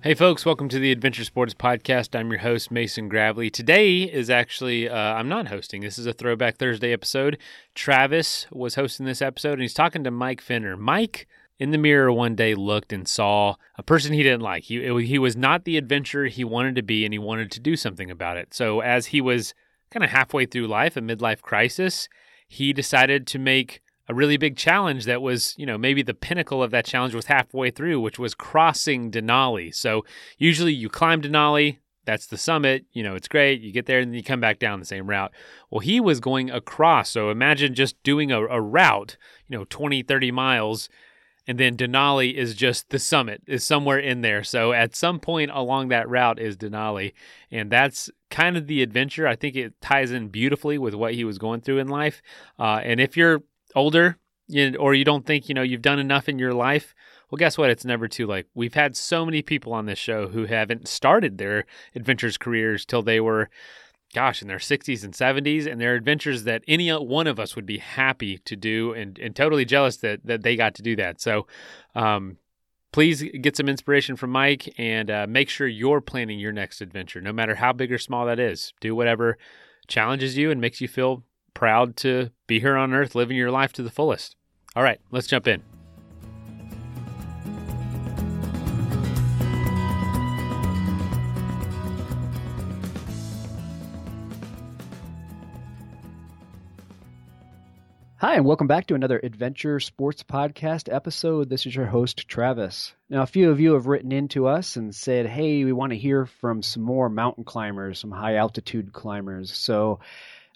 Hey folks, welcome to the Adventure Sports Podcast. I'm your host, Mason Gravely. Today is actually, I'm not hosting. This is a Throwback Thursday episode. Travis was hosting this episode, and he's talking to Mike Fenner. Mike, in the mirror one day, looked and saw a person he didn't like. He was not the adventurer he wanted to be, and he wanted to do something about it. So as he was kind of halfway through life, a midlife crisis, he decided to make a really big challenge that was, you know, maybe the pinnacle of that challenge was halfway through, which was crossing Denali. So usually you climb Denali, that's the summit, you know, it's great, you get there and then you come back down the same route. Well, he was going across. So imagine just doing a route, you know, 20, 30 miles, and then Denali is just the summit, is somewhere in there. So at some point along that route is Denali. And that's kind of the adventure. I think it ties in beautifully with what he was going through in life. And if you're older, or you don't think, you know, you've done enough in your life, well, guess what? It's never too late. We've had so many people on this show who haven't started their adventures careers till they were, gosh, in their 60s and 70s, and they're adventures that any one of us would be happy to do and totally jealous that they got to do that. So please get some inspiration from Mike and make sure you're planning your next adventure, no matter how big or small that is. Do whatever challenges you and makes you feel proud to be here on Earth, living your life to the fullest. All right, let's jump in. Hi, and welcome back to another Adventure Sports Podcast episode. This is your host, Travis. Now, a few of you have written in to us and said, hey, we want to hear from some more mountain climbers, some high-altitude climbers. So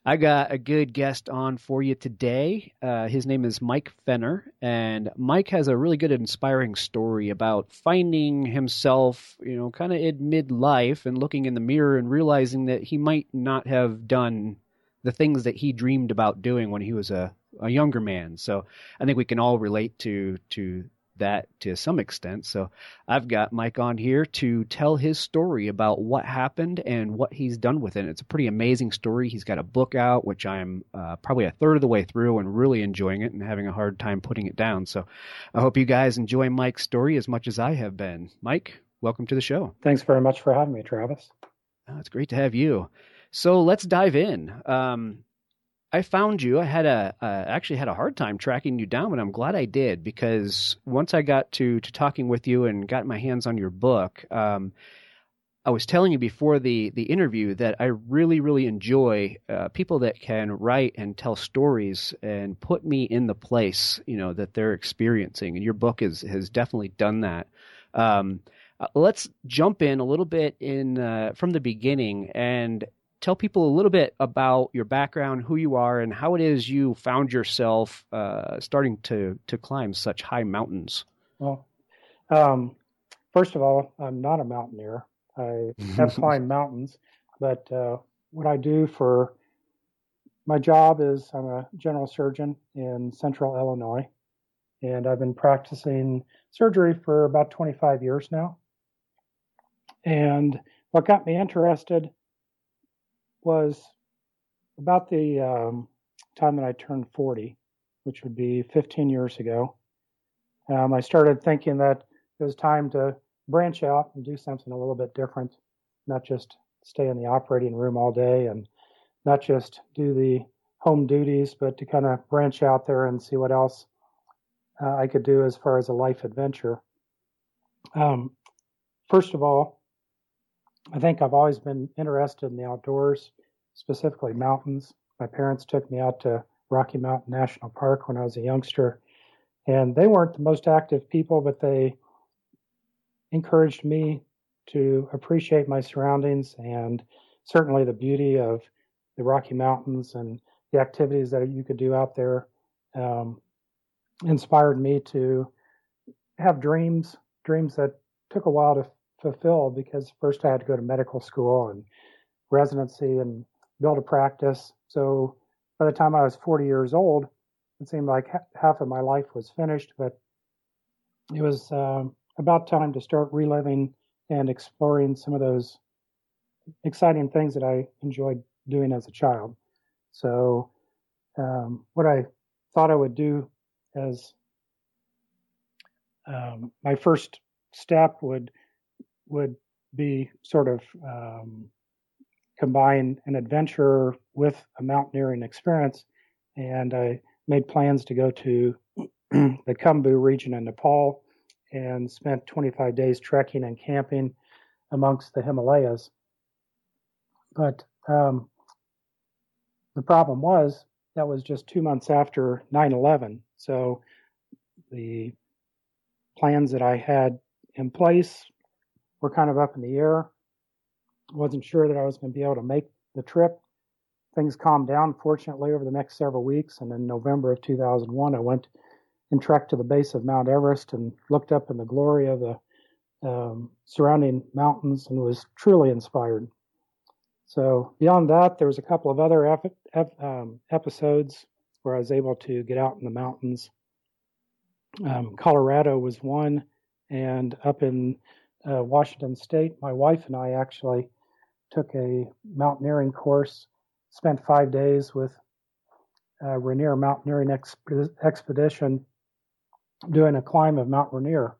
I got a good guest on for you today. His name is Mike Fenner, and Mike has a really good, inspiring story about finding himself, you know, kind of in midlife and looking in the mirror and realizing that he might not have done the things that he dreamed about doing when he was a younger man. So I think we can all relate to that to some extent. So I've got Mike on here to tell his story about what happened and what he's done with it. It's a pretty amazing story. He's got a book out, which I'm probably a third of the way through and really enjoying it and having a hard time putting it down. So I hope you guys enjoy Mike's story as much as I have been. Mike, welcome to the show. Thanks very much for having me, Travis. Oh, it's great to have you. So let's dive in. I found you. I had actually had a hard time tracking you down, but I'm glad I did, because once I got to talking with you and got my hands on your book, I was telling you before the interview that I really, really enjoy people that can write and tell stories and put me in the place, you know, that they're experiencing. And your book has definitely done that. Let's jump in a little bit from the beginning and tell people a little bit about your background, who you are, and how it is you found yourself starting to climb such high mountains. Well, first of all, I'm not a mountaineer. I have climbed mountains, but what I do for my job is I'm a general surgeon in central Illinois, and I've been practicing surgery for about 25 years now. And what got me interested was about the time that I turned 40, which would be 15 years ago. I started thinking that it was time to branch out and do something a little bit different, not just stay in the operating room all day and not just do the home duties, but to kind of branch out there and see what else I could do as far as a life adventure. First of all, I think I've always been interested in the outdoors, specifically mountains. My parents took me out to Rocky Mountain National Park when I was a youngster, and they weren't the most active people, but they encouraged me to appreciate my surroundings and certainly the beauty of the Rocky Mountains and the activities that you could do out there inspired me to have dreams that took a while to fulfill, because first I had to go to medical school and residency and build a practice. So by the time I was 40 years old, it seemed like half of my life was finished, but it was about time to start reliving and exploring some of those exciting things that I enjoyed doing as a child. So what I thought I would do as my first step would would be sort of combine an adventure with a mountaineering experience. And I made plans to go to the Khumbu region in Nepal and spent 25 days trekking and camping amongst the Himalayas. But the problem was that was just 2 months after 9/11. So the plans that I had in place were kind of up in the air. Wasn't sure that I was going to be able to make the trip. Things calmed down, fortunately, over the next several weeks. And in November of 2001, I went and trekked to the base of Mount Everest and looked up in the glory of the surrounding mountains and was truly inspired. So beyond that, there was a couple of other episodes where I was able to get out in the mountains. Colorado was one, and up in Washington State, my wife and I actually took a mountaineering course, spent 5 days with Rainier Mountaineering Expedition doing a climb of Mount Rainier.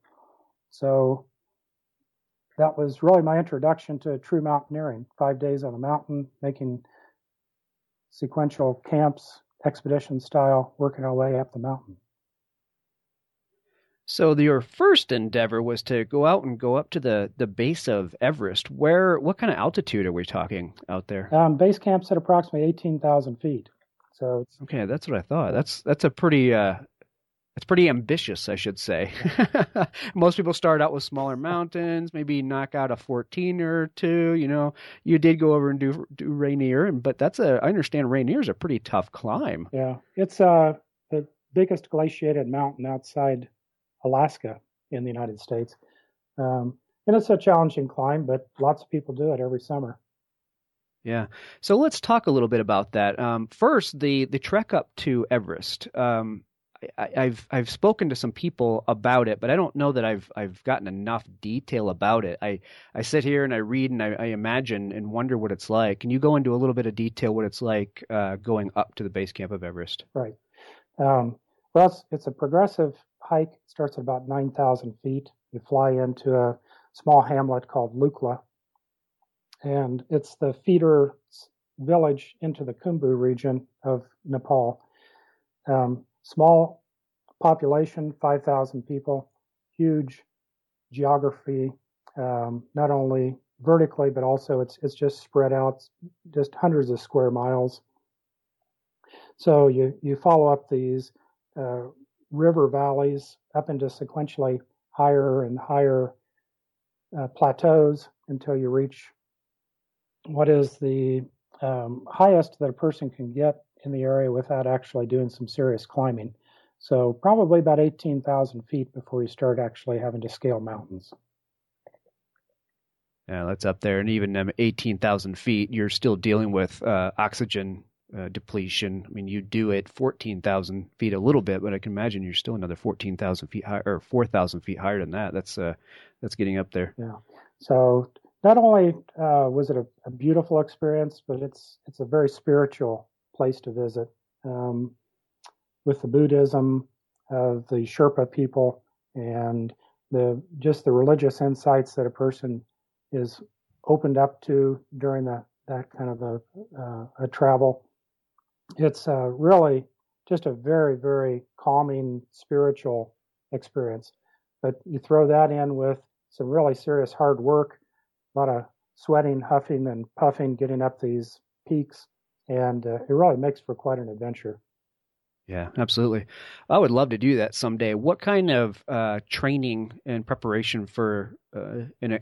So that was really my introduction to true mountaineering, 5 days on a mountain, making sequential camps, expedition style, working our way up the mountain. So your first endeavor was to go out and go up to the base of Everest. What kind of altitude are we talking out there? Base camp's at approximately 18,000 feet. So okay, that's what I thought. That's a pretty it's pretty ambitious, I should say. Most people start out with smaller mountains, maybe knock out a 14 or two. You know, you did go over and do Rainier, but I understand Rainier is a pretty tough climb. Yeah, it's the biggest glaciated mountain outside Alaska in the United States, and it's a challenging climb, but lots of people do it every summer. Yeah. So let's talk a little bit about that. First, the trek up to Everest. I've spoken to some people about it, but I don't know that I've gotten enough detail about it. I sit here and I read and I imagine and wonder what it's like. Can you go into a little bit of detail what it's like going up to the base camp of Everest? Right. Well, it's a progressive hike. It starts at about 9,000 feet. You fly into a small hamlet called Lukla, and it's the feeder village into the Khumbu region of Nepal. Small population, 5,000 people, huge geography, not only vertically, but also it's just spread out, just hundreds of square miles. So you follow up these river valleys up into sequentially higher and higher plateaus until you reach what is the highest that a person can get in the area without actually doing some serious climbing. So probably about 18,000 feet before you start actually having to scale mountains. Yeah, that's up there. And even 18,000 feet, you're still dealing with oxygen depletion. I mean, you do it 14,000 feet a little bit, but I can imagine you're still another 14,000 feet higher or 4,000 feet higher than that. That's getting up there. Yeah. So not only was it a beautiful experience, but it's a very spiritual place to visit, with the Buddhism of the Sherpa people and the religious insights that a person is opened up to during that kind of a travel. It's really just a very, very calming spiritual experience. But you throw that in with some really serious hard work, a lot of sweating, huffing and puffing, getting up these peaks. And it really makes for quite an adventure. Yeah, absolutely. I would love to do that someday. What kind of training and preparation for an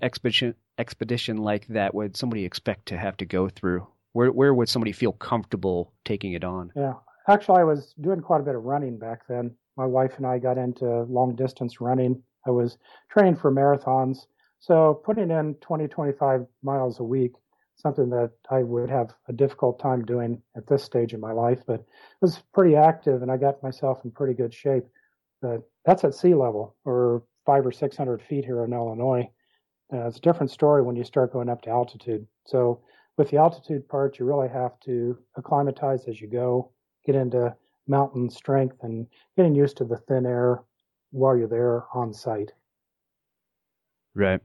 expedition like that would somebody expect to have to go through? Where would somebody feel comfortable taking it on? Yeah, actually, I was doing quite a bit of running back then. My wife and I got into long distance running. I was training for marathons. So putting in 20, 25 miles a week, something that I would have a difficult time doing at this stage in my life, but it was pretty active and I got myself in pretty good shape. But that's at sea level or 500 or 600 feet here in Illinois. It's a different story when you start going up to altitude. So with the altitude part, you really have to acclimatize as you go, get into mountain strength and getting used to the thin air while you're there on site. Right.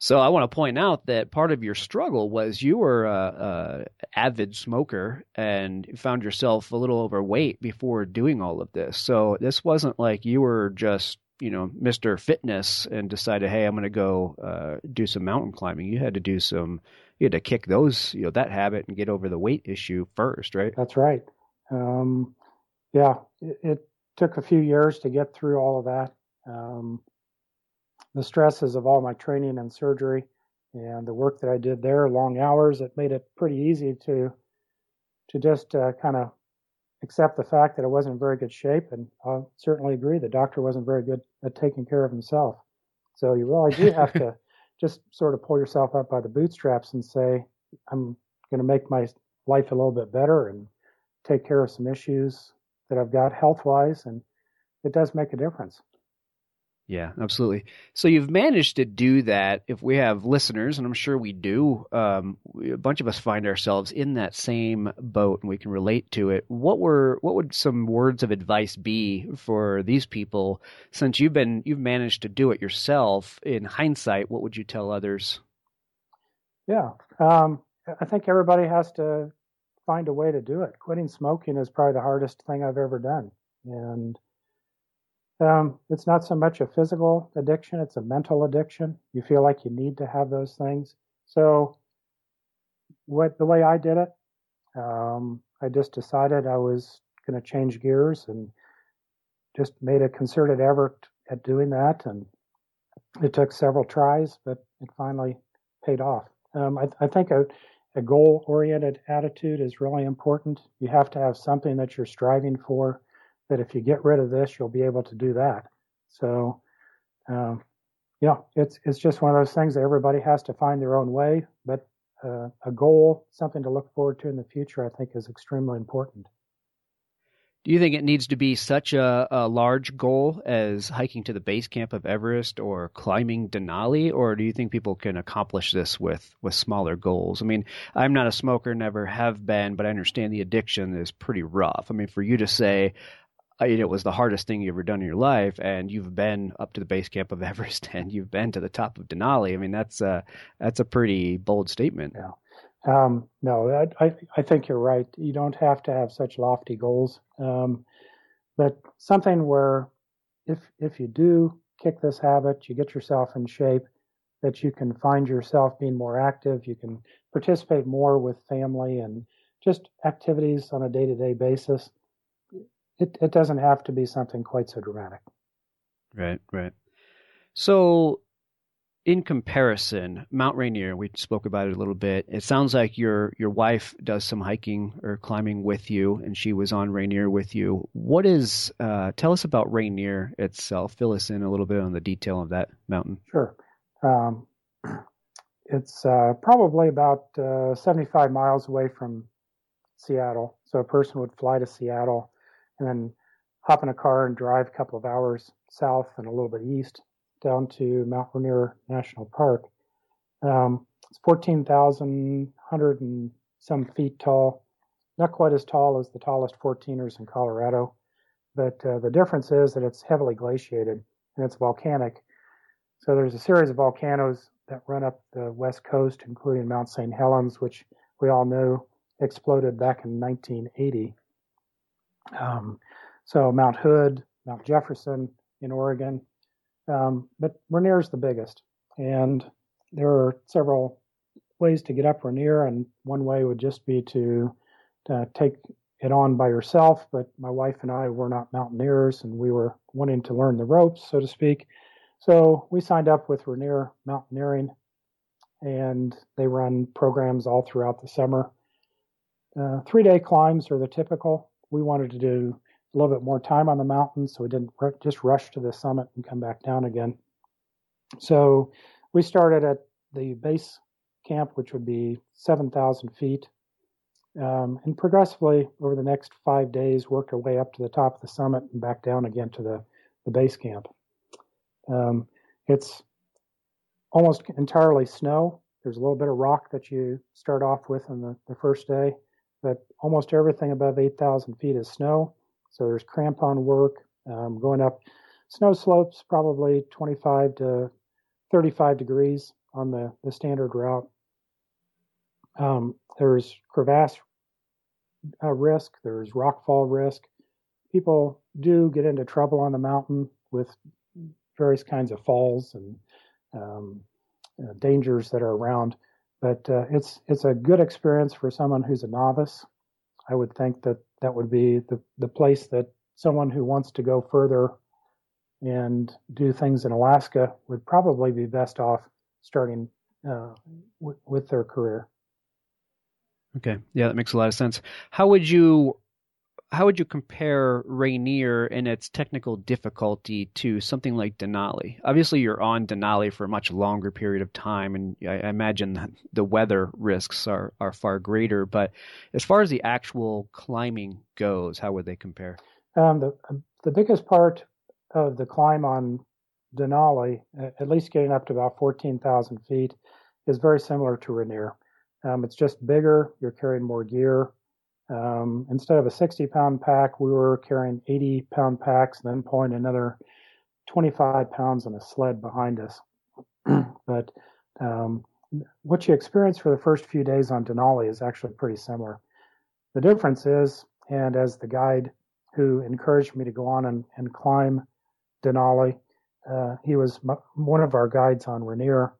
So I want to point out that part of your struggle was you were an avid smoker and found yourself a little overweight before doing all of this. So this wasn't like you were just, you know, Mr. Fitness and decided, hey, I'm going to go do some mountain climbing. You had to kick those, you know, that habit and get over the weight issue first, right? That's right. Yeah, it took a few years to get through all of that. The stresses of all my training and surgery and the work that I did there, long hours, it made it pretty easy to just kind of accept the fact that I wasn't in very good shape. And I certainly agree, the doctor wasn't very good at taking care of himself. So you really do have to just sort of pull yourself up by the bootstraps and say, I'm going to make my life a little bit better and take care of some issues that I've got health-wise. And it does make a difference. Yeah, absolutely. So you've managed to do that. If we have listeners, and I'm sure we do, a bunch of us find ourselves in that same boat and we can relate to it. What would some words of advice be for these people, since you've managed to do it yourself? In hindsight, what would you tell others? Yeah, I think everybody has to find a way to do it. Quitting smoking is probably the hardest thing I've ever done. And it's not so much a physical addiction, it's a mental addiction. You feel like you need to have those things. So the way I did it, I just decided I was going to change gears and just made a concerted effort at doing that. And it took several tries, but it finally paid off. I think a goal-oriented attitude is really important. You have to have something that you're striving for, that if you get rid of this, you'll be able to do that. So, yeah, it's just one of those things that everybody has to find their own way, but a goal, something to look forward to in the future, I think is extremely important. Do you think it needs to be such a large goal as hiking to the base camp of Everest or climbing Denali, or do you think people can accomplish this with smaller goals? I mean, I'm not a smoker, never have been, but I understand the addiction is pretty rough. I mean, for you to say, it was the hardest thing you've ever done in your life, and you've been up to the base camp of Everest and you've been to the top of Denali. I mean, that's a pretty bold statement. Yeah. No, I think you're right. You don't have to have such lofty goals. But something where if you do kick this habit, you get yourself in shape, that you can find yourself being more active. You can participate more with family and just activities on a day-to-day basis. It doesn't have to be something quite so dramatic. Right. So in comparison, Mount Rainier, we spoke about it a little bit. It sounds like your wife does some hiking or climbing with you, and she was on Rainier with you. Tell us about Rainier itself. Fill us in a little bit on the detail of that mountain. Sure. It's probably about 75 miles away from Seattle. So a person would fly to Seattle and then hop in a car and drive a couple of hours south and a little bit east down to Mount Rainier National Park. It's 14,100 and some feet tall, not quite as tall as the tallest 14ers in Colorado, but the difference is that it's heavily glaciated and it's volcanic. So there's a series of volcanoes that run up the west coast, including Mount St. Helens, which we all know exploded back in 1980. So Mount Hood, Mount Jefferson in Oregon, but Rainier is the biggest, and there are several ways to get up Rainier, and one way would just be to take it on by yourself, but my wife and I were not mountaineers, and we were wanting to learn the ropes, so to speak, so we signed up with Rainier Mountaineering, and they run programs all throughout the summer. 3-day climbs are the typical. We wanted to do a little bit more time on the mountain, so we didn't just rush to the summit and come back down again. So we started at the base camp, which would be 7,000 feet, and progressively over the next 5 days worked our way up to the top of the summit and back down again to the base camp. It's almost entirely snow. There's a little bit of rock that you start off with on the first day, but almost everything above 8,000 feet is snow. So there's crampon work, going up snow slopes, probably 25 to 35 degrees on the standard route. There's crevasse risk. There's rockfall risk. People do get into trouble on the mountain with various kinds of falls and dangers that are around. But it's a good experience for someone who's a novice. I would think that would be the place that someone who wants to go further and do things in Alaska would probably be best off starting with their career. Okay, yeah, that makes a lot of sense. How would you compare Rainier and its technical difficulty to something like Denali? Obviously, you're on Denali for a much longer period of time, and I imagine the weather risks are far greater. But as far as the actual climbing goes, how would they compare? The biggest part of the climb on Denali, at least getting up to about 14,000 feet, is very similar to Rainier. It's just bigger. You're carrying more gear. Instead of a 60-pound pack, we were carrying 80-pound packs and then pulling another 25 pounds on a sled behind us. But what you experience for the first few days on Denali is actually pretty similar. The difference is, and as the guide who encouraged me to go on and climb Denali, he was one of our guides on Rainier,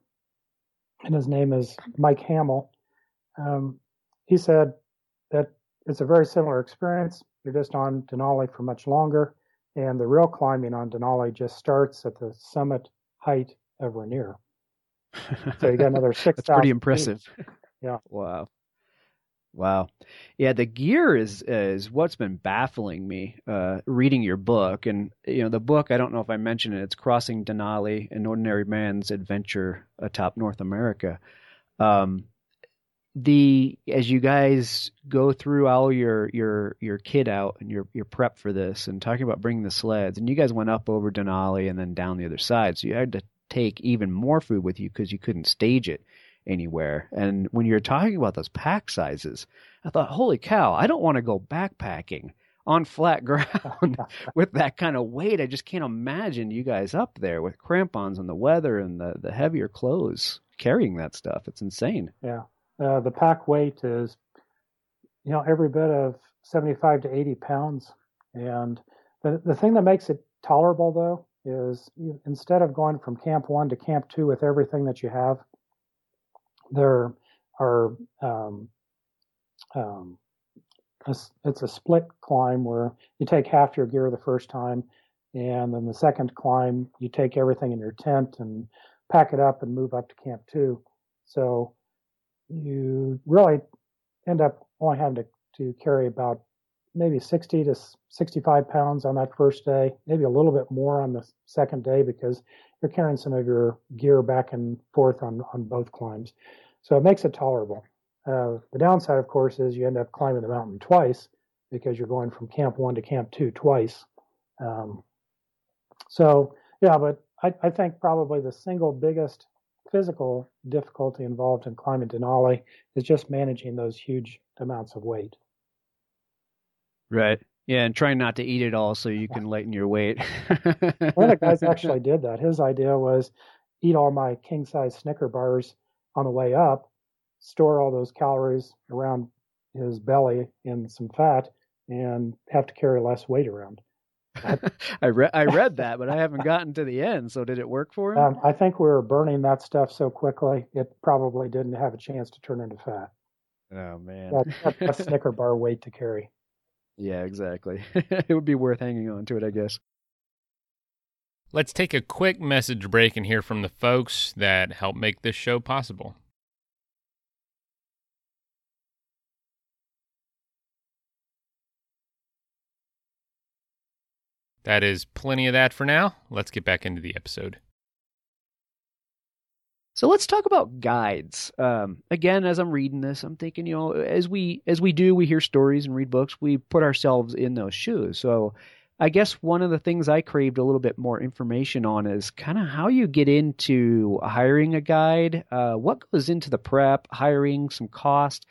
and his name is Mike Hamill. He said that it's a very similar experience. You're just on Denali for much longer, and the real climbing on Denali just starts at the summit height of Rainier. So you got another 6,000. That's pretty impressive. Feet. Yeah. Wow. Yeah, the gear is what's been baffling me reading your book. And, the book, I don't know if I mentioned it, it's Crossing Denali, An Ordinary Man's Adventure Atop North America. As you guys go through all your kit out and your prep for this and talking about bringing the sleds, and you guys went up over Denali and then down the other side. So you had to take even more food with you because you couldn't stage it anywhere. And when you're talking about those pack sizes, I thought, holy cow, I don't want to go backpacking on flat ground with that kind of weight. I just can't imagine you guys up there with crampons and the weather and the heavier clothes carrying that stuff. It's insane. Yeah. The pack weight is, every bit of 75 to 80 pounds. And the thing that makes it tolerable, though, is instead of going from Camp 1 to Camp 2 with everything that you have, there are it's a split climb where you take half your gear the first time, and then the second climb, you take everything in your tent and pack it up and move up to Camp 2. So you really end up only having to carry about maybe 60 to 65 pounds on that first day, maybe a little bit more on the second day because you're carrying some of your gear back and forth on both climbs. So it makes it tolerable. The downside, of course, is you end up climbing the mountain twice because you're going from Camp 1 to Camp 2 twice. But I think probably the single biggest physical difficulty involved in climbing Denali is just managing those huge amounts of weight. Right. Yeah, and trying not to eat it all so you can lighten your weight. One of the guys actually did that. His idea was eat all my king-size Snicker bars on the way up, store all those calories around his belly in some fat, and have to carry less weight around. I read that, but I haven't gotten to the end. So did it work for him? I think we were burning that stuff so quickly, it probably didn't have a chance to turn into fat. Oh, man. That's a Snicker bar weight to carry. Yeah, exactly. It would be worth hanging on to it, I guess. Let's take a quick message break and hear from the folks that help make this show possible. That is plenty of that for now. Let's get back into the episode. So let's talk about guides. Again, as I'm reading this, I'm thinking, as we do, we hear stories and read books, we put ourselves in those shoes. So I guess one of the things I craved a little bit more information on is kind of how you get into hiring a guide, what goes into the prep, hiring, some cost.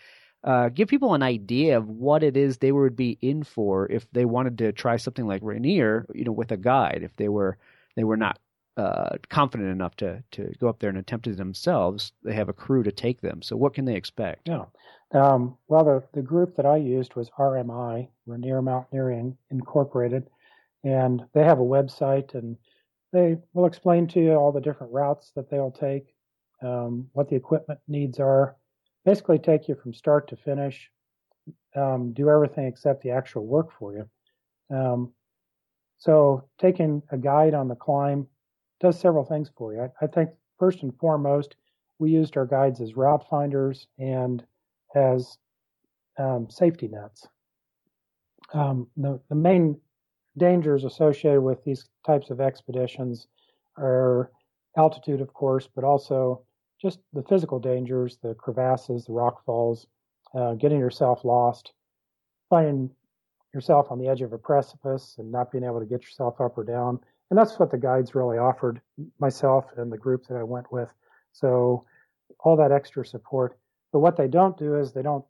Give people an idea of what it is they would be in for if they wanted to try something like Rainier, with a guide, if they were not confident enough to go up there and attempt it themselves. They have a crew to take them. So what can they expect? Yeah. Well, the group that I used was RMI, Rainier Mountaineering Incorporated, and they have a website, and they will explain to you all the different routes that they'll take, what the equipment needs are, basically take you from start to finish, do everything except the actual work for you. So taking a guide on the climb does several things for you. I think first and foremost, we used our guides as route finders and as safety nets. The main dangers associated with these types of expeditions are altitude, of course, but also just the physical dangers, the crevasses, the rock falls, getting yourself lost, finding yourself on the edge of a precipice and not being able to get yourself up or down. And that's what the guides really offered myself and the group that I went with. So all that extra support. But what they don't do is they don't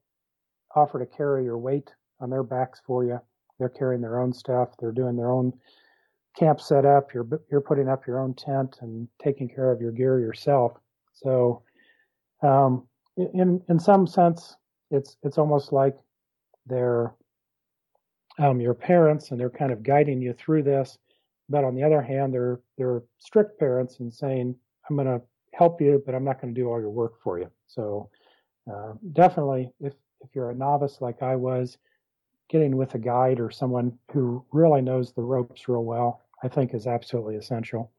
offer to carry your weight on their backs for you. They're carrying their own stuff. They're doing their own camp setup. You're putting up your own tent and taking care of your gear yourself. So in some sense, it's almost like they're your parents, and they're kind of guiding you through this. But on the other hand, they're strict parents and saying, I'm going to help you, but I'm not going to do all your work for you. So definitely, if you're a novice like I was, getting with a guide or someone who really knows the ropes real well, I think is absolutely essential.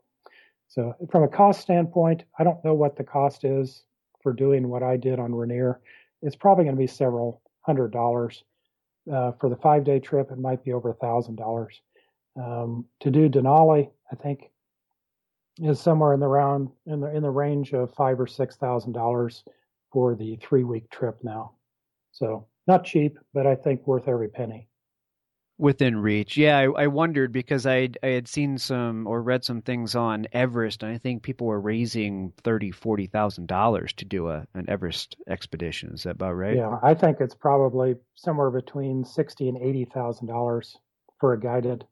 So from a cost standpoint, I don't know what the cost is for doing what I did on Rainier. It's probably going to be several $100s. For the 5-day trip, it might be over $1,000. To do Denali, I think, is somewhere in the range of $5,000 or $6,000 for the 3-week trip now. So not cheap, but I think worth every penny. Within reach. Yeah, I wondered because I had seen some or read some things on Everest, and I think people were raising $30,000, $40,000 to do an Everest expedition. Is that about right? Yeah, I think it's probably somewhere between $60,000 and $80,000 for a guided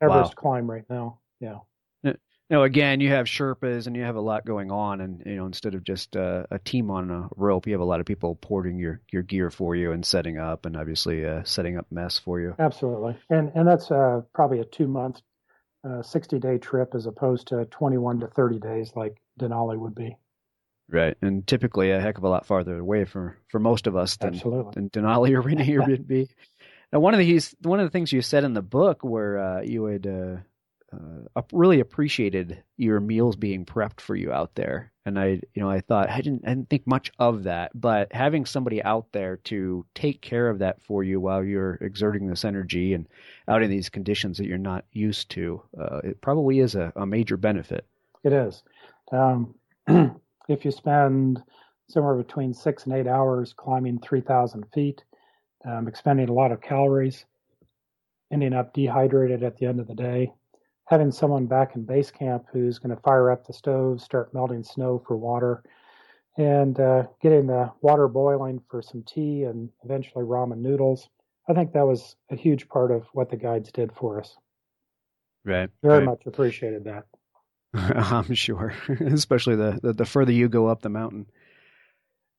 Everest climb right now. Yeah. Now, again, you have Sherpas and you have a lot going on, and instead of just a team on a rope, you have a lot of people porting your gear for you and setting up, and obviously setting up mess for you. Absolutely, and that's probably a 2-month, 60-day trip as opposed to 21 to 30 days like Denali would be. Right, and typically a heck of a lot farther away for most of us than Denali or Rainier would be. Now, one of the things you said in the book where you had. Really appreciated your meals being prepped for you out there, and I thought I didn't think much of that, but having somebody out there to take care of that for you while you're exerting this energy and out in these conditions that you're not used to, it probably is a major benefit. It is. If you spend somewhere between 6 and 8 hours climbing 3,000 feet, expending a lot of calories, ending up dehydrated at the end of the day. Having someone back in base camp who's going to fire up the stove, start melting snow for water, and getting the water boiling for some tea and eventually ramen noodles. I think that was a huge part of what the guides did for us. Right. Very much appreciated that. I'm sure, especially the further you go up the mountain.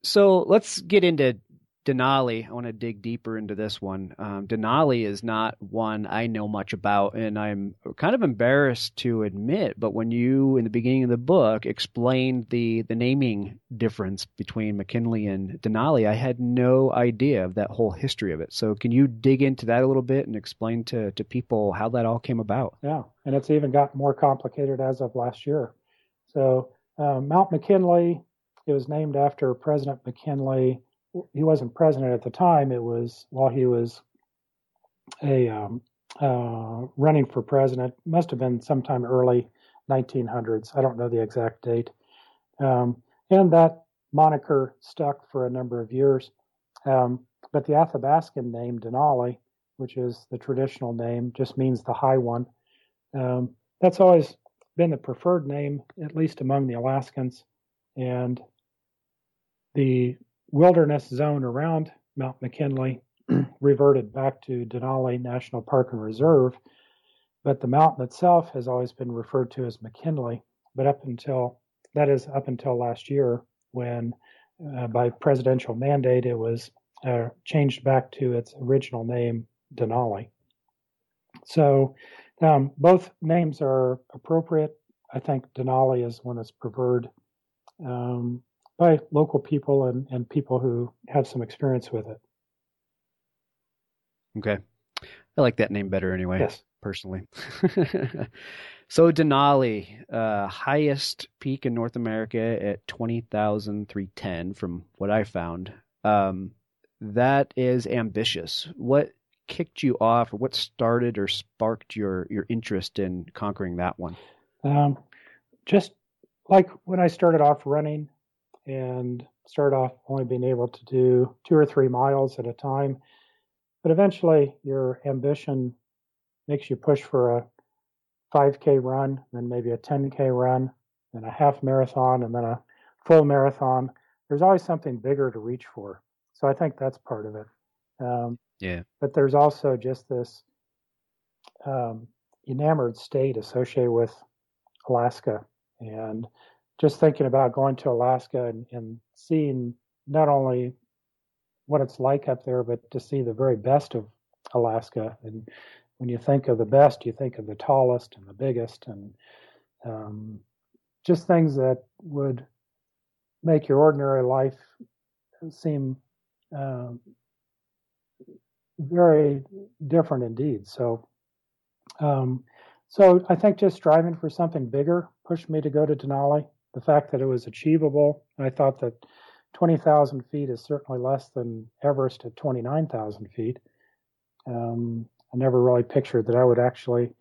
So let's get into Denali. I want to dig deeper into this one. Denali is not one I know much about, and I'm kind of embarrassed to admit, but when you, in the beginning of the book, explained the naming difference between McKinley and Denali, I had no idea of that whole history of it. So can you dig into that a little bit and explain to people how that all came about? Yeah, and it's even got more complicated as of last year. So Mount McKinley, it was named after President McKinley. He wasn't president at the time. It was while he was running for president. Must have been sometime early 1900s. I don't know the exact date. And that moniker stuck for a number of years. But the Athabaskan name Denali, which is the traditional name, just means the high one. That's always been the preferred name, at least among the Alaskans. And the wilderness zone around Mount McKinley reverted back to Denali National Park and Reserve But the mountain itself has always been referred to as McKinley. But up until last year, when by presidential mandate, it was changed back to its original name, Denali. So both names are appropriate. I think Denali is one that's preferred by local people and people who have some experience with it. Okay. I like that name better anyway, yes. Personally. So Denali, highest peak in North America at 20,310 from what I found. That is ambitious. What kicked you off, or what started or sparked your interest in conquering that one? Just like when I started off running and started off only being able to do 2 or 3 miles at a time, but eventually your ambition makes you push for a 5K run, then maybe a 10K run, then a half marathon, and then a full marathon. There's always something bigger to reach for. So I think that's part of it. But there's also just this enamored state associated with Alaska, and just thinking about going to Alaska and seeing not only what it's like up there, but to see the very best of Alaska. And when you think of the best, you think of the tallest and the biggest, and just things that would make your ordinary life seem very different indeed. So I think just striving for something bigger pushed me to go to Denali. The fact that it was achievable, I thought that 20,000 feet is certainly less than Everest at 29,000 feet. I never really pictured that I would actually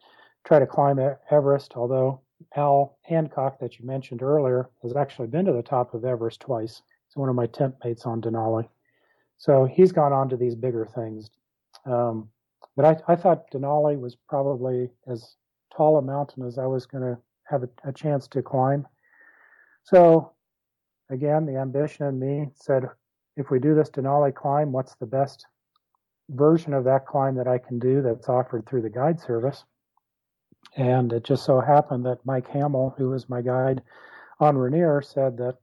try to climb Everest, although Al Hancock that you mentioned earlier has actually been to the top of Everest twice. He's one of my tent mates on Denali. So he's gone on to these bigger things. But I thought Denali was probably as tall a mountain as I was going to have a chance to climb. So again, the ambition in me said, if we do this Denali climb, what's the best version of that climb that I can do that's offered through the guide service? And it just so happened that Mike Hamill, who was my guide on Rainier, said that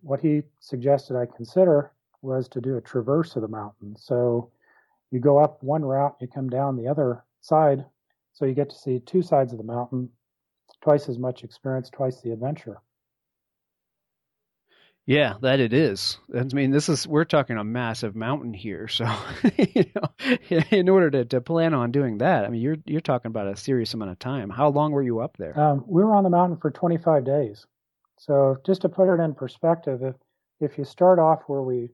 what he suggested I consider was to do a traverse of the mountain. So you go up one route, you come down the other side, so you get to see two sides of the mountain, twice as much experience, twice the adventure. Yeah, that it is. I mean, we're talking a massive mountain here. So, in order to plan on doing that, I mean, you're talking about a serious amount of time. How long were you up there? We were on the mountain for 25 days. So just to put it in perspective, if you start off where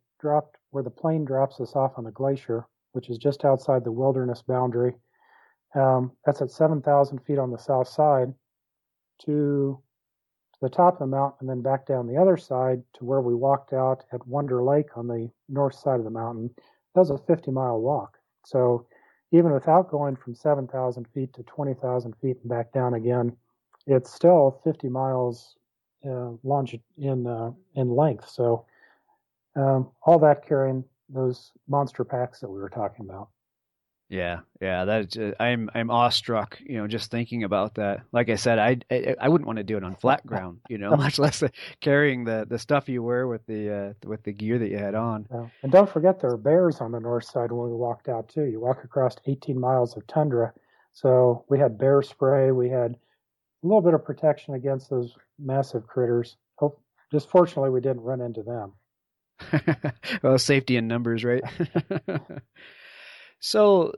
the plane drops us off on the glacier, which is just outside the wilderness boundary, that's at 7,000 feet on the south side, to the top of the mountain, and then back down the other side to where we walked out at Wonder Lake on the north side of the mountain. That was a 50-mile walk. So even without going from 7,000 feet to 20,000 feet and back down again, it's still 50 miles in length. So all that carrying those monster packs that we were talking about. Yeah, I'm awestruck, just thinking about that. Like I said, I wouldn't want to do it on flat ground, much less carrying the stuff you were with the gear that you had on. Yeah. And don't forget there are bears on the north side when we walked out too. You walk across 18 miles of tundra, so we had bear spray. We had a little bit of protection against those massive critters. Oh, just fortunately, we didn't run into them. Well, safety in numbers, right? So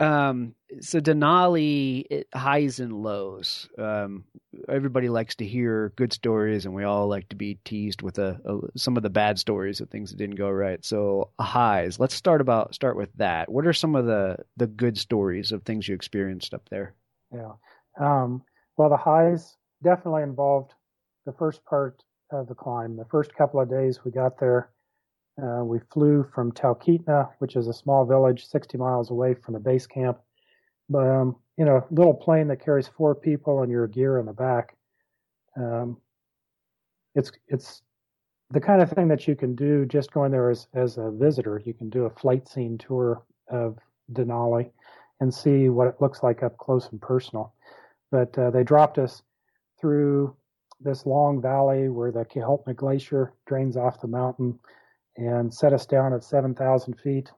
Denali, highs and lows. Everybody likes to hear good stories, and we all like to be teased with some of the bad stories of things that didn't go right. So highs. Let's start with that. What are some of the good stories of things you experienced up there? Yeah. Well, the highs definitely involved the first part of the climb. The first couple of days we got there, we flew from Kahiltna, which is a small village 60 miles away from the base camp, but in a little plane that carries 4 people and your gear in the back. It's the kind of thing that you can do just going there as a visitor. You can do a flight scene tour of Denali, and see what it looks like up close and personal. But they dropped us through this long valley where the Kahiltna Glacier drains off the mountain and set us down at 7,000 feet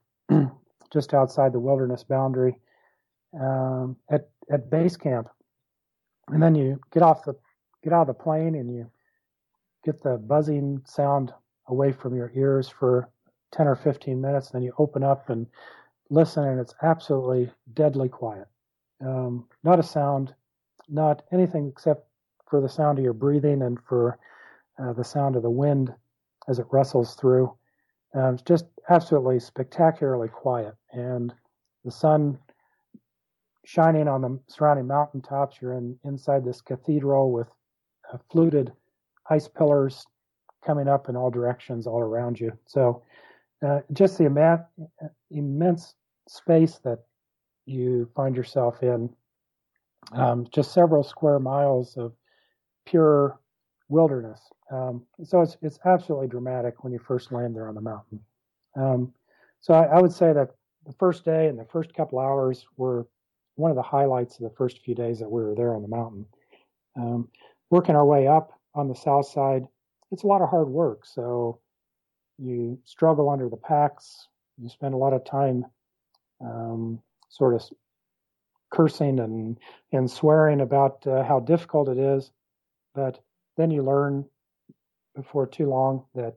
just outside the wilderness boundary at base camp. And then you get out of the plane and you get the buzzing sound away from your ears for 10 or 15 minutes. Then you open up and listen, and it's absolutely deadly quiet. Not a sound, not anything except for the sound of your breathing and for the sound of the wind as it rustles through. It's just absolutely spectacularly quiet. And the sun shining on the surrounding mountaintops, you're inside this cathedral with fluted ice pillars coming up in all directions all around you. So just the immense space that you find yourself in, just several square miles of pure wilderness. So it's absolutely dramatic when you first land there on the mountain. So I would say that the first day and the first couple hours were one of the highlights of the first few days that we were there on the mountain. Working our way up on the south side, it's a lot of hard work. So you struggle under the packs. You spend a lot of time sort of cursing and swearing about how difficult it is. But then you learn before too long that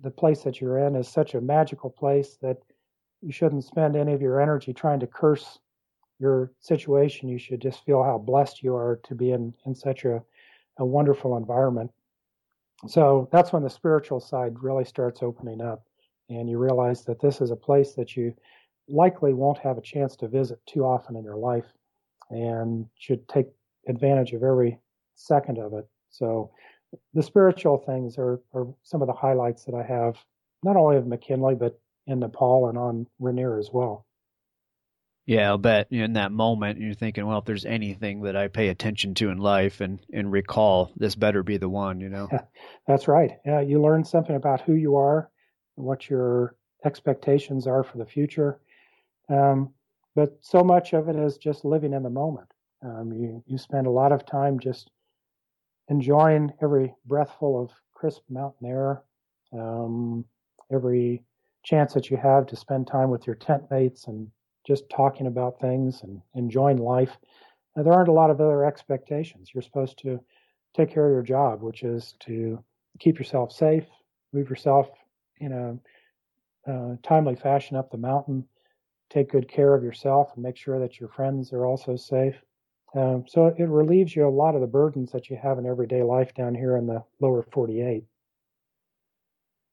the place that you're in is such a magical place that you shouldn't spend any of your energy trying to curse your situation. You should just feel how blessed you are to be in such a wonderful environment. So that's when the spiritual side really starts opening up, and you realize that this is a place that you likely won't have a chance to visit too often in your life and should take advantage of every second of it. So the spiritual things are some of the highlights that I have, not only of McKinley, but in Nepal and on Rainier as well. Yeah, I'll bet in that moment you're thinking, well, if there's anything that I pay attention to in life and recall, this better be the one, you know? That's right. You learn something about who you are, what your expectations are for the future. But so much of it is just living in the moment. You spend a lot of time just enjoying every breathful of crisp mountain air, every chance that you have to spend time with your tent mates and just talking about things and enjoying life. Now, there aren't a lot of other expectations. You're supposed to take care of your job, which is to keep yourself safe, move yourself in a timely fashion up the mountain, take good care of yourself, and make sure that your friends are also safe. So it relieves you a lot of the burdens that you have in everyday life down here in the lower 48.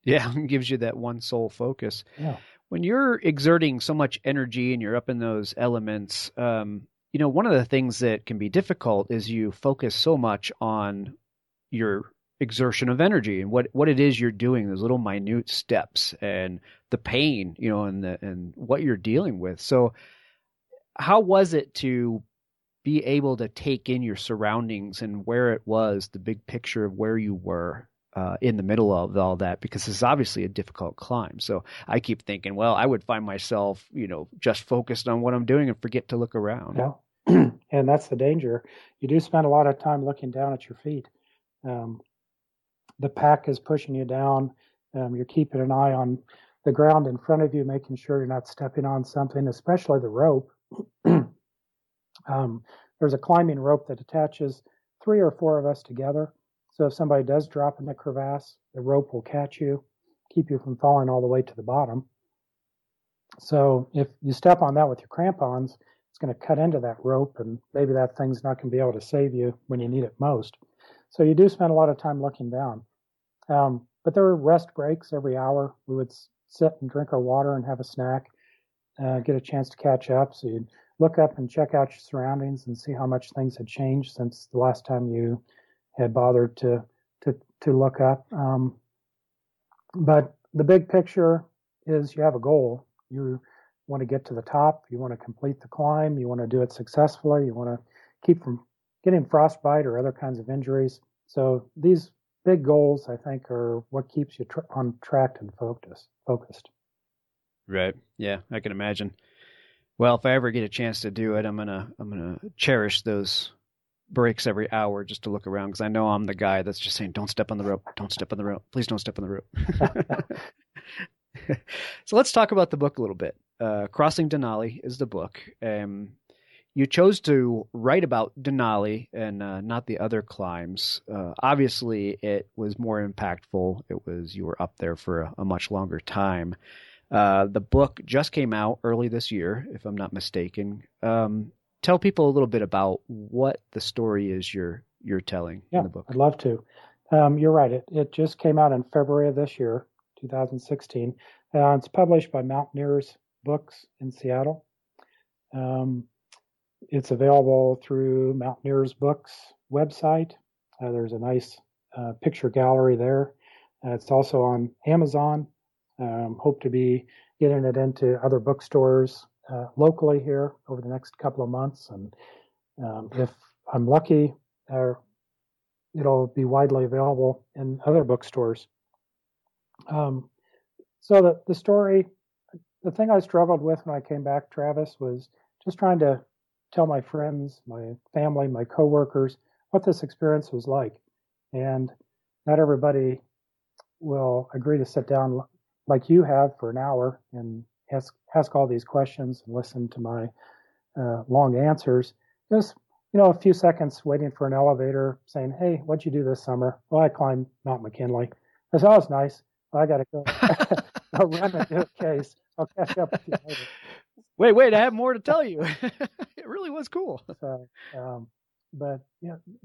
Yeah, it gives you that one sole focus. Yeah. When you're exerting so much energy and you're up in those elements, you know, one of the things that can be difficult is you focus so much on your exertion of energy and what it is you're doing, those little minute steps and the pain, you know, and what you're dealing with. So how was it to be able to take in your surroundings and where it was, the big picture of where you were in the middle of all that, because it's obviously a difficult climb. So I keep thinking, well, I would find myself, you know, just focused on what I'm doing and forget to look around. Yeah. And that's the danger. You do spend a lot of time looking down at your feet. The pack is pushing you down. You're keeping an eye on the ground in front of you, making sure you're not stepping on something, especially the rope. There's a climbing rope that attaches three or four of us together. So if somebody does drop in the crevasse, the rope will catch you, keep you from falling all the way to the bottom. So if you step on that with your crampons, it's going to cut into that rope, and maybe that thing's not going to be able to save you when you need it most. So you do spend a lot of time looking down. But there were rest breaks every hour. We would sit and drink our water and have a snack, get a chance to catch up. So you'd look up and check out your surroundings and see how much things had changed since the last time you had bothered to look up. But the big picture is you have a goal. You want to get to the top. You want to complete the climb. You want to do it successfully. You want to keep from getting frostbite or other kinds of injuries. So these big goals, I think, are what keeps you on track and focused. Right. Yeah, I can imagine. Well, if I ever get a chance to do it, I'm gonna cherish those breaks every hour just to look around, because I know I'm the guy that's just saying, "Don't step on the rope. Don't step on the rope. Please don't step on the rope." So let's talk about the book a little bit. Crossing Denali is the book. You chose to write about Denali and not the other climbs. Obviously, it was more impactful. You were up there for a much longer time. The book just came out early this year, if I'm not mistaken. Tell people a little bit about what the story is you're telling in the book. I'd love to. You're right. It just came out in February of this year, 2016. It's published by Mountaineers Books in Seattle. It's available through Mountaineers Books website. There's a nice picture gallery there. It's also on Amazon. Hope to be getting it into other bookstores locally here over the next couple of months. And if I'm lucky, it'll be widely available in other bookstores. So the story, the thing I struggled with when I came back, Travis, was just trying to tell my friends, my family, my coworkers what this experience was like. And not everybody will agree to sit down like you have for an hour and ask all these questions and listen to my long answers. Just, a few seconds waiting for an elevator saying, "Hey, what'd you do this summer?" "Well, I climbed Mount McKinley." "That's always nice." "Well, I got to go." "I'll run and do a case. I'll catch up with you later." Wait, I have more to tell you. It really was cool. So, but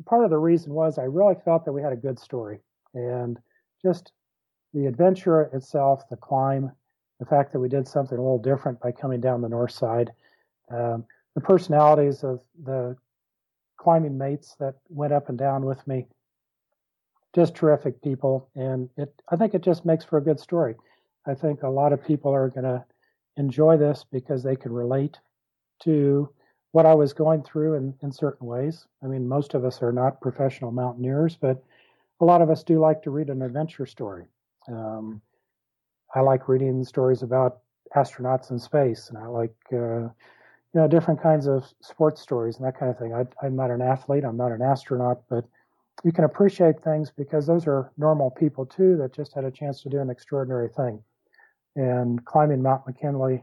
part of the reason was I really felt that we had a good story. And just the adventure itself, the climb, the fact that we did something a little different by coming down the north side, the personalities of the climbing mates that went up and down with me, just terrific people. And I think it just makes for a good story. I think a lot of people are going to enjoy this because they can relate to what I was going through in certain ways. I mean, most of us are not professional mountaineers, but a lot of us do like to read an adventure story. I like reading stories about astronauts in space, and I like, different kinds of sports stories and that kind of thing. I'm not an athlete, I'm not an astronaut, but you can appreciate things because those are normal people too that just had a chance to do an extraordinary thing. And climbing Mount McKinley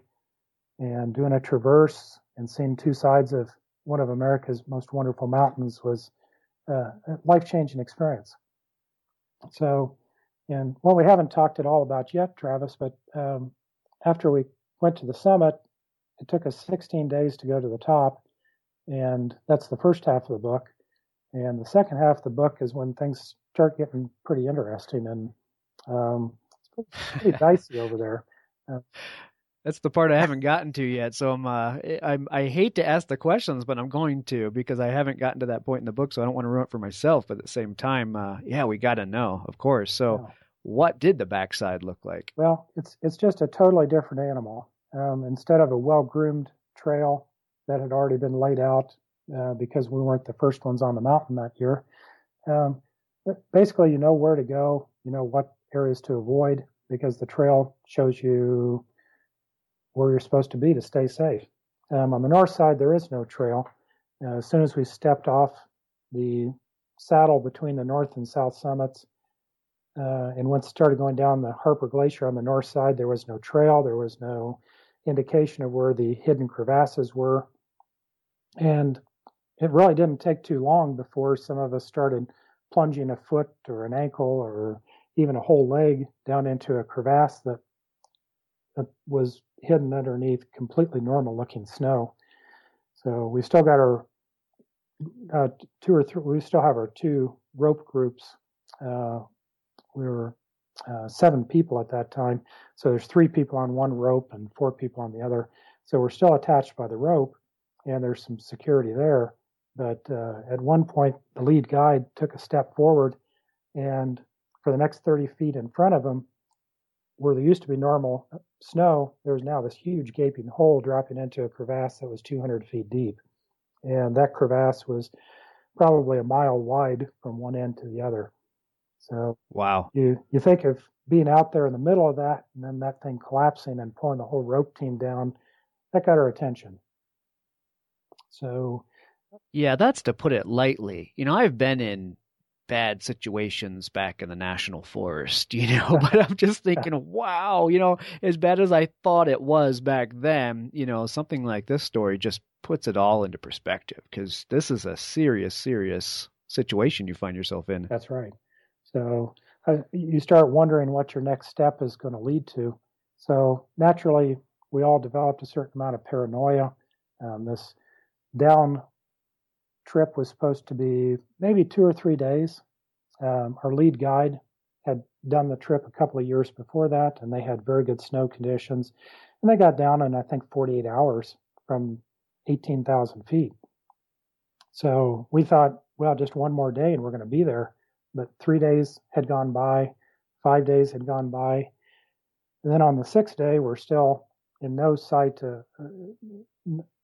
and doing a traverse and seeing two sides of one of America's most wonderful mountains was a life-changing experience. So, and what we haven't talked at all about yet, Travis, but after we went to the summit, it took us 16 days to go to the top, and that's the first half of the book. And the second half of the book is when things start getting pretty interesting, and it's pretty dicey over there. That's the part I haven't gotten to yet. So I hate to ask the questions, but I'm going to, because I haven't gotten to that point in the book. So I don't want to ruin it for myself. But at the same time, we got to know, of course. So What did the backside look like? Well, it's just a totally different animal. Instead of a well-groomed trail that had already been laid out because we weren't the first ones on the mountain that year. Basically, you know where to go, you know what areas to avoid, because the trail shows you where you're supposed to be to stay safe. On the north side, there is no trail. As soon as we stepped off the saddle between the north and south summits, and once it started going down the Harper Glacier on the north side, there was no trail. There was no indication of where the hidden crevasses were. And it really didn't take too long before some of us started plunging a foot or an ankle or even a whole leg down into a crevasse that was hidden underneath completely normal-looking snow. So we still got our two rope groups. We were seven people at that time. So there's 3 people on one rope and 4 people on the other. So we're still attached by the rope, and there's some security there. But at one point, the lead guide took a step forward, and for the next 30 feet in front of them, where there used to be normal snow, there was now this huge gaping hole dropping into a crevasse that was 200 feet deep. And that crevasse was probably a mile wide from one end to the other. So wow. You think of being out there in the middle of that, and then that thing collapsing and pulling the whole rope team down. that got our attention. So, yeah, that's to put it lightly. You know, I've been in bad situations back in the national forest, you know, but I'm just thinking, wow, you know, as bad as I thought it was back then, you know, something like this story just puts it all into perspective, because this is a serious, serious situation you find yourself in. That's right. So you start wondering what your next step is going to lead to. So naturally, we all developed a certain amount of paranoia. This down trip was supposed to be maybe 2 or 3 days. Our lead guide had done the trip a couple of years before that, and they had very good snow conditions. And they got down in, I think, 48 hours from 18,000 feet. So we thought, well, just one more day and we're going to be there. But 3 days had gone by, 5 days had gone by. And then on the 6th day, we're still in no sight to...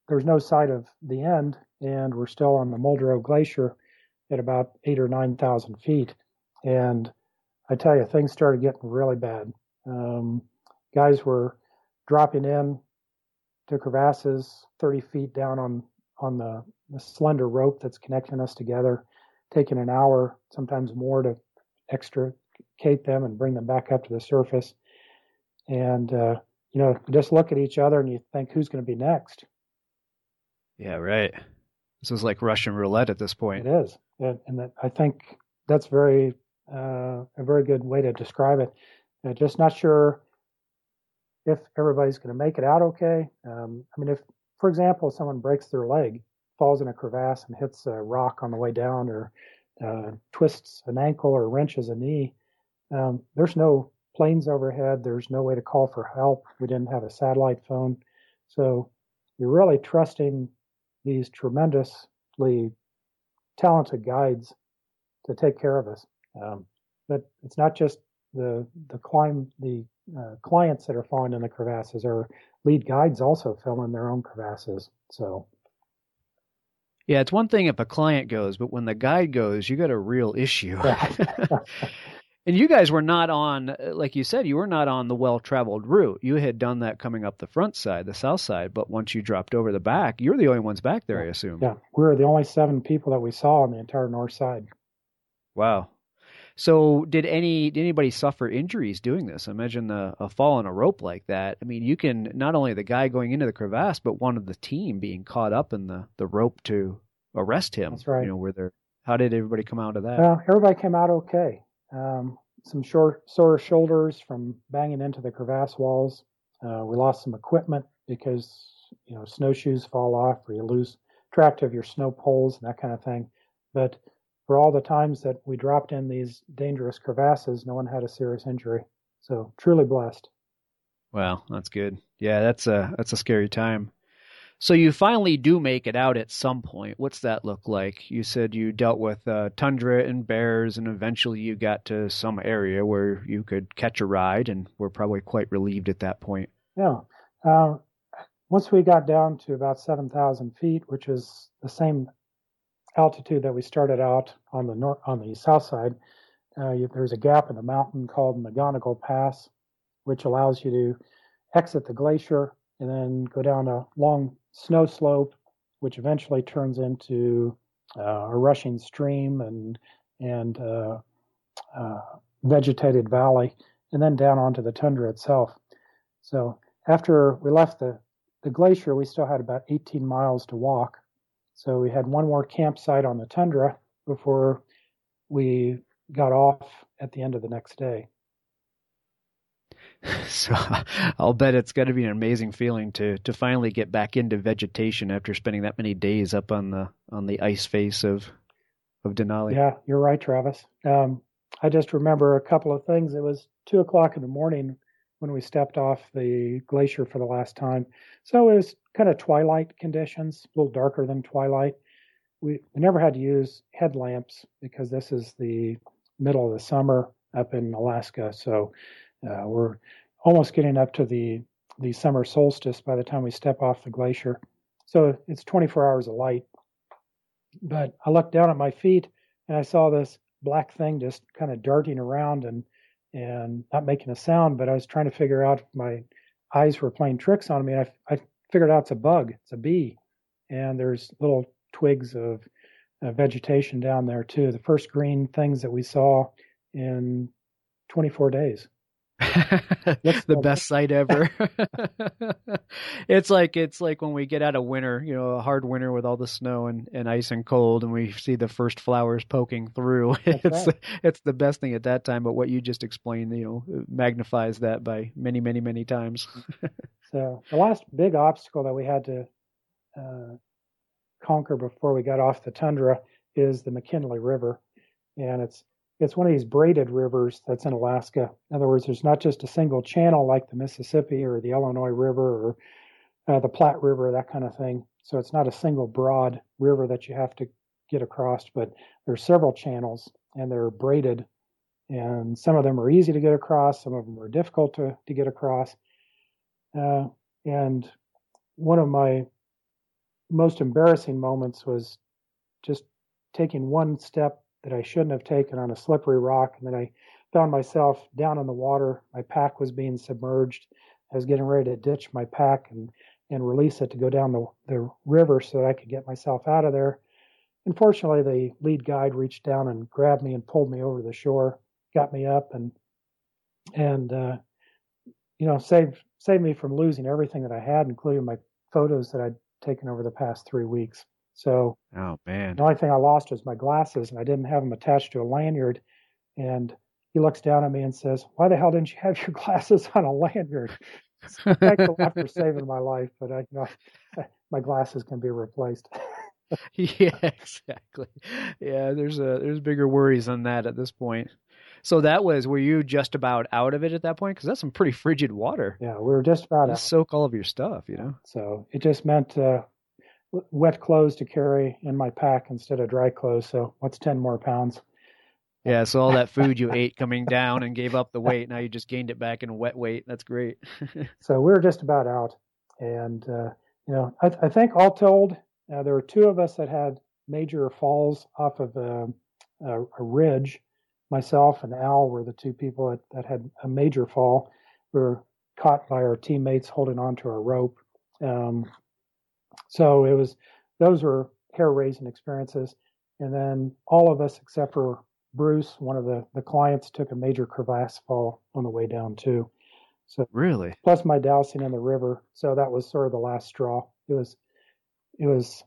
There's no sight of the end, and we're still on the Muldrow Glacier at about 8,000 or 9,000 feet. And I tell you, things started getting really bad. Guys were dropping in to crevasses 30 feet down on the slender rope that's connecting us together, taking an hour, sometimes more, to extricate them and bring them back up to the surface. And, you know, just look at each other and you think, who's going to be next? Yeah, right. This is like Russian roulette at this point. It is. And that, I think that's very a very good way to describe it. Just not sure if everybody's going to make it out okay. I mean, if, for example, someone breaks their leg, falls in a crevasse and hits a rock on the way down, or twists an ankle or wrenches a knee, there's no planes overhead. There's no way to call for help. We didn't have a satellite phone. So you're really trusting these tremendously talented guides to take care of us. But it's not just the clients that are falling in the crevasses. Our lead guides also fell in their own crevasses. So, yeah, it's one thing if a client goes, but when the guide goes, you got a real issue. And you guys were not on, like you said, you were not on the well-traveled route. You had done that coming up the front side, the south side, but once you dropped over the back, you're the only ones back there, I assume. Yeah, we were the only 7 people that we saw on the entire north side. Wow. So did anybody suffer injuries doing this? Imagine a fall on a rope like that. I mean, you can, not only the guy going into the crevasse, but one of the team being caught up in the rope to arrest him. That's right. You know, how did everybody come out of that? Well, everybody came out okay. Some sore shoulders from banging into the crevasse walls. We lost some equipment because, you know, snowshoes fall off or you lose track of your snow poles and that kind of thing. But for all the times that we dropped in these dangerous crevasses, no one had a serious injury. So truly blessed. Wow, that's good. Yeah, that's a scary time. So you finally do make it out at some point. What's that look like? You said you dealt with tundra and bears, and eventually you got to some area where you could catch a ride, and were probably quite relieved at that point. Yeah. Once we got down to about 7,000 feet, which is the same altitude that we started out on the south side, there's a gap in the mountain called McGonagall Pass, which allows you to exit the glacier and then go down a long snow slope, which eventually turns into a rushing stream and vegetated valley, and then down onto the tundra itself. So after we left the glacier, we still had about 18 miles to walk. So we had one more campsite on the tundra before we got off at the end of the next day. So I'll bet it's got to be an amazing feeling to finally get back into vegetation after spending that many days up on the ice face of Denali. Yeah, you're right, Travis. I just remember a couple of things. It was 2:00 in the morning when we stepped off the glacier for the last time. So it was kind of twilight conditions, a little darker than twilight. We never had to use headlamps because this is the middle of the summer up in Alaska. So we're almost getting up to the summer solstice by the time we step off the glacier. So it's 24 hours of light. But I looked down at my feet and I saw this black thing just kind of darting around and not making a sound. But I was trying to figure out if my eyes were playing tricks on me. And I figured out it's a bug, it's a bee, and there's little twigs of vegetation down there too. The first green things that we saw in 24 days. The best sight ever. It's like when we get out of winter, you know, a hard winter with all the snow and ice and cold, and we see the first flowers poking through. It's the best thing at that time. But what you just explained, you know, magnifies that by many, many, many times. So the last big obstacle that we had to conquer before we got off the tundra is the McKinley River, and it's one of these braided rivers that's in Alaska. In other words, there's not just a single channel like the Mississippi or the Illinois River or the Platte River, that kind of thing. So it's not a single broad river that you have to get across, but there's several channels and they're braided. And some of them are easy to get across. Some of them are difficult to get across. And one of my most embarrassing moments was just taking one step that I shouldn't have taken on a slippery rock. And then I found myself down in the water. My pack was being submerged. I was getting ready to ditch my pack and release it to go down the river so that I could get myself out of there. Unfortunately, the lead guide reached down and grabbed me and pulled me over the shore, got me up and saved me from losing everything that I had, including my photos that I'd taken over the past 3 weeks. So the only thing I lost was my glasses, and I didn't have them attached to a lanyard. And he looks down at me and says, "Why the hell didn't you have your glasses on a lanyard?" So thanks a lot for saving my life, but my glasses can be replaced. Yeah, exactly. Yeah, there's bigger worries on that at this point. So were you just about out of it at that point? Because that's some pretty frigid water. Yeah, we were just about out. Soak all of your stuff, you know? So it just meant wet clothes to carry in my pack instead of dry clothes. So what's 10 more pounds? Yeah, so all that food you ate coming down and gave up the weight, now you just gained it back in wet weight. That's great. So we were just about out. And, I think all told, there were two of us that had major falls off of a ridge. Myself and Al were the two people that had a major fall. We were caught by our teammates holding onto a rope. So those were hair-raising experiences. And then all of us, except for Bruce, one of the clients, took a major crevasse fall on the way down too. So really? Plus my dousing in the river. So that was sort of the last straw. It was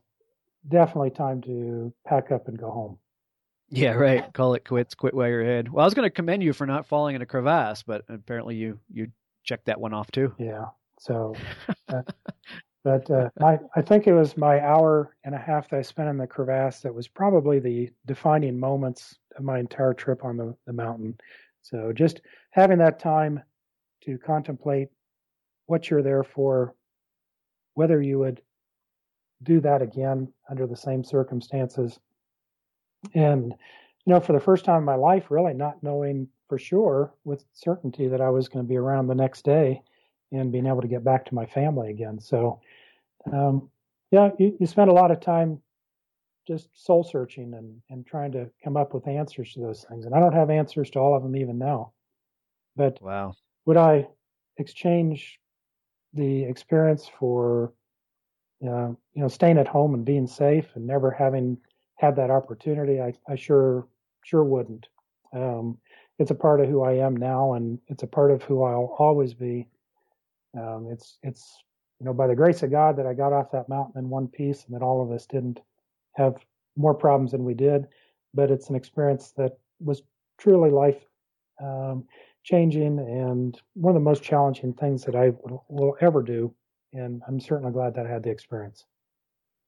definitely time to pack up and go home. Yeah, right. Call it quits. Quit while you're ahead. Well, I was going to commend you for not falling in a crevasse, but apparently you checked that one off too. Yeah. So, I think it was my hour and a half that I spent in the crevasse that was probably the defining moments of my entire trip on the mountain. So just having that time to contemplate what you're there for, whether you would do that again under the same circumstances. And, for the first time in my life, really not knowing for sure with certainty that I was going to be around the next day and being able to get back to my family again. So, you spend a lot of time just soul searching and trying to come up with answers to those things. And I don't have answers to all of them even now. But wow. Would I exchange the experience for, staying at home and being safe and never having had that opportunity? I sure wouldn't. It's a part of who I am now, and it's a part of who I'll always be. It's by the grace of God that I got off that mountain in one piece, and that all of us didn't have more problems than we did. But it's an experience that was truly life changing, and one of the most challenging things that I will ever do. And I'm certainly glad that I had the experience.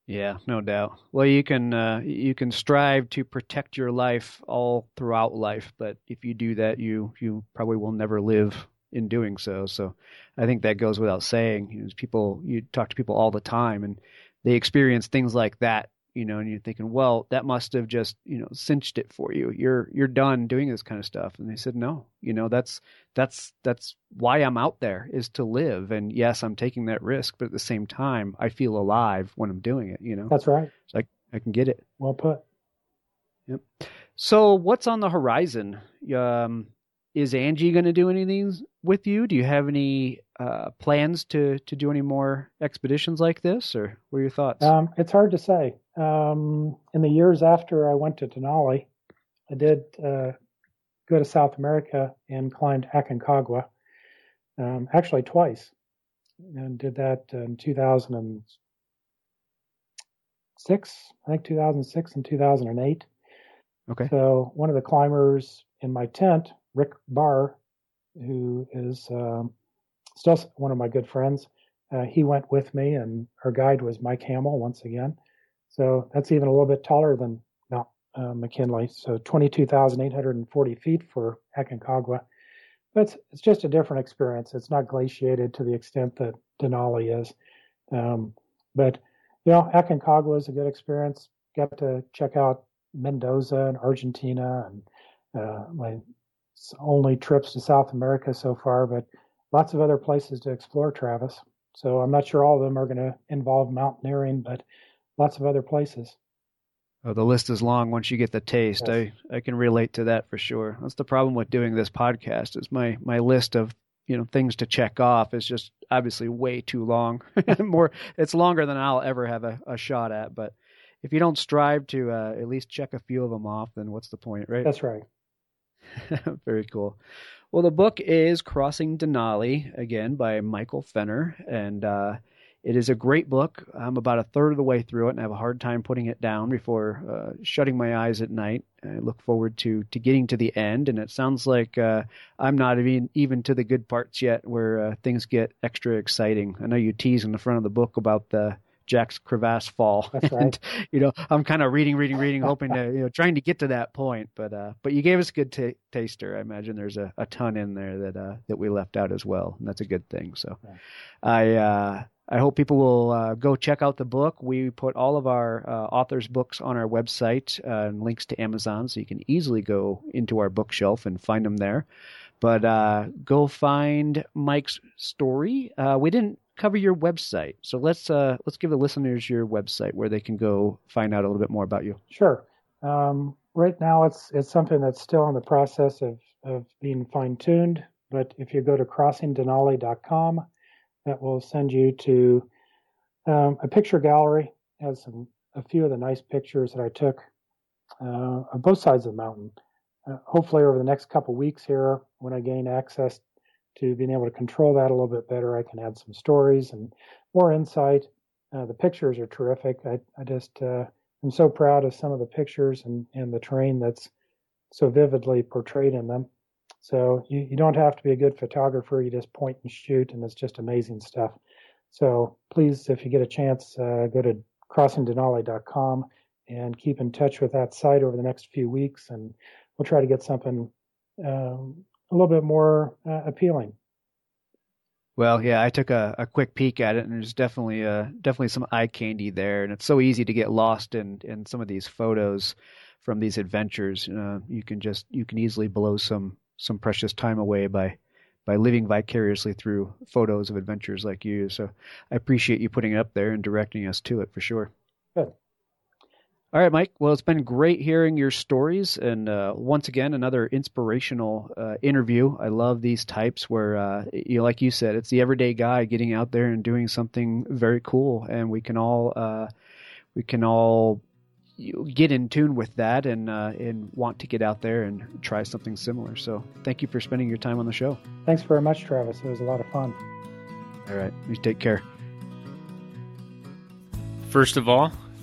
Yeah, no doubt. Well, you can strive to protect your life all throughout life, but if you do that, you probably will never live in doing so. So I think that goes without saying. You talk to people all the time, and they experience things like that, and you're thinking, well, that must have just, cinched it for you. You're done doing this kind of stuff. And they said, no, that's why I'm out there, is to live. And yes, I'm taking that risk, but at the same time, I feel alive when I'm doing it, That's right. So I can get it. Well put. Yep. So what's on the horizon? Is Angie going to do anything with you? Do you have any plans to do any more expeditions like this, or what are your thoughts? It's hard to say. In the years after I went to Denali, I did go to South America and climbed Aconcagua, actually twice, and did that in 2006 and 2008. Okay. So one of the climbers in my tent, Rick Barr, who is still one of my good friends, he went with me, and our guide was Mike Hamill once again. So that's even a little bit taller than Mount McKinley. So 22,840 feet for Aconcagua. But it's just a different experience. It's not glaciated to the extent that Denali is. But, you know, Aconcagua is a good experience. Got to check out Mendoza and Argentina, and my only trips to South America so far, but lots of other places to explore, Travis. So I'm not sure all of them are going to involve mountaineering, but lots of other places. Oh, the list is long once you get the taste. Yes. I can relate to that for sure. That's the problem with doing this podcast, is my list of, you know, things to check off is just obviously way too long. It's longer than I'll ever have a shot at. But if you don't strive to at least check a few of them off, then what's the point, right? That's right. Very cool. Well, the book is Crossing Denali, again, by Michael Fenner, and it is a great book. I'm about a third of the way through it, and I have a hard time putting it down before shutting my eyes at night. I look forward to getting to the end, and it sounds like I'm not even to the good parts yet, where things get extra exciting. I know you tease in the front of the book about the Jack's Crevasse fall. That's right. And, you know, I'm kind of reading, hoping to, you know, trying to get to that point. But you gave us a good taster. I imagine there's a ton in there that we left out as well, and that's a good thing. So, yeah. I hope people will go check out the book. We put all of our authors' books on our website and links to Amazon, so you can easily go into our bookshelf and find them there. But go find Mike's story. We didn't cover your website, so let's give the listeners your website where they can go find out a little bit more about you. Sure. Right now, it's something that's still in the process of being fine-tuned. But if you go to crossingdenali.com, that will send you to a picture gallery. It has a few of the nice pictures that I took on both sides of the mountain. Hopefully, over the next couple weeks here, when I gain access to being able to control that a little bit better, I can add some stories and more insight. The pictures are terrific. I just am so proud of some of the pictures and the terrain that's so vividly portrayed in them. So you don't have to be a good photographer. You just point and shoot, and it's just amazing stuff. So please, if you get a chance, go to crossingdenali.com and keep in touch with that site over the next few weeks, and we'll try to get something a little bit more appealing. Well, yeah, I took a quick peek at it, and there's definitely some eye candy there, and it's so easy to get lost in some of these photos from these adventures. You can easily blow some precious time away by living vicariously through photos of adventures like you. So I appreciate you putting it up there and directing us to it for sure. Good. All right, Mike. Well, it's been great hearing your stories. And once again, another inspirational interview. I love these types where, like you said, it's the everyday guy getting out there and doing something very cool. And we can all get in tune with that and want to get out there and try something similar. So thank you for spending your time on the show. Thanks very much, Travis. It was a lot of fun. All right. You take care. First of all,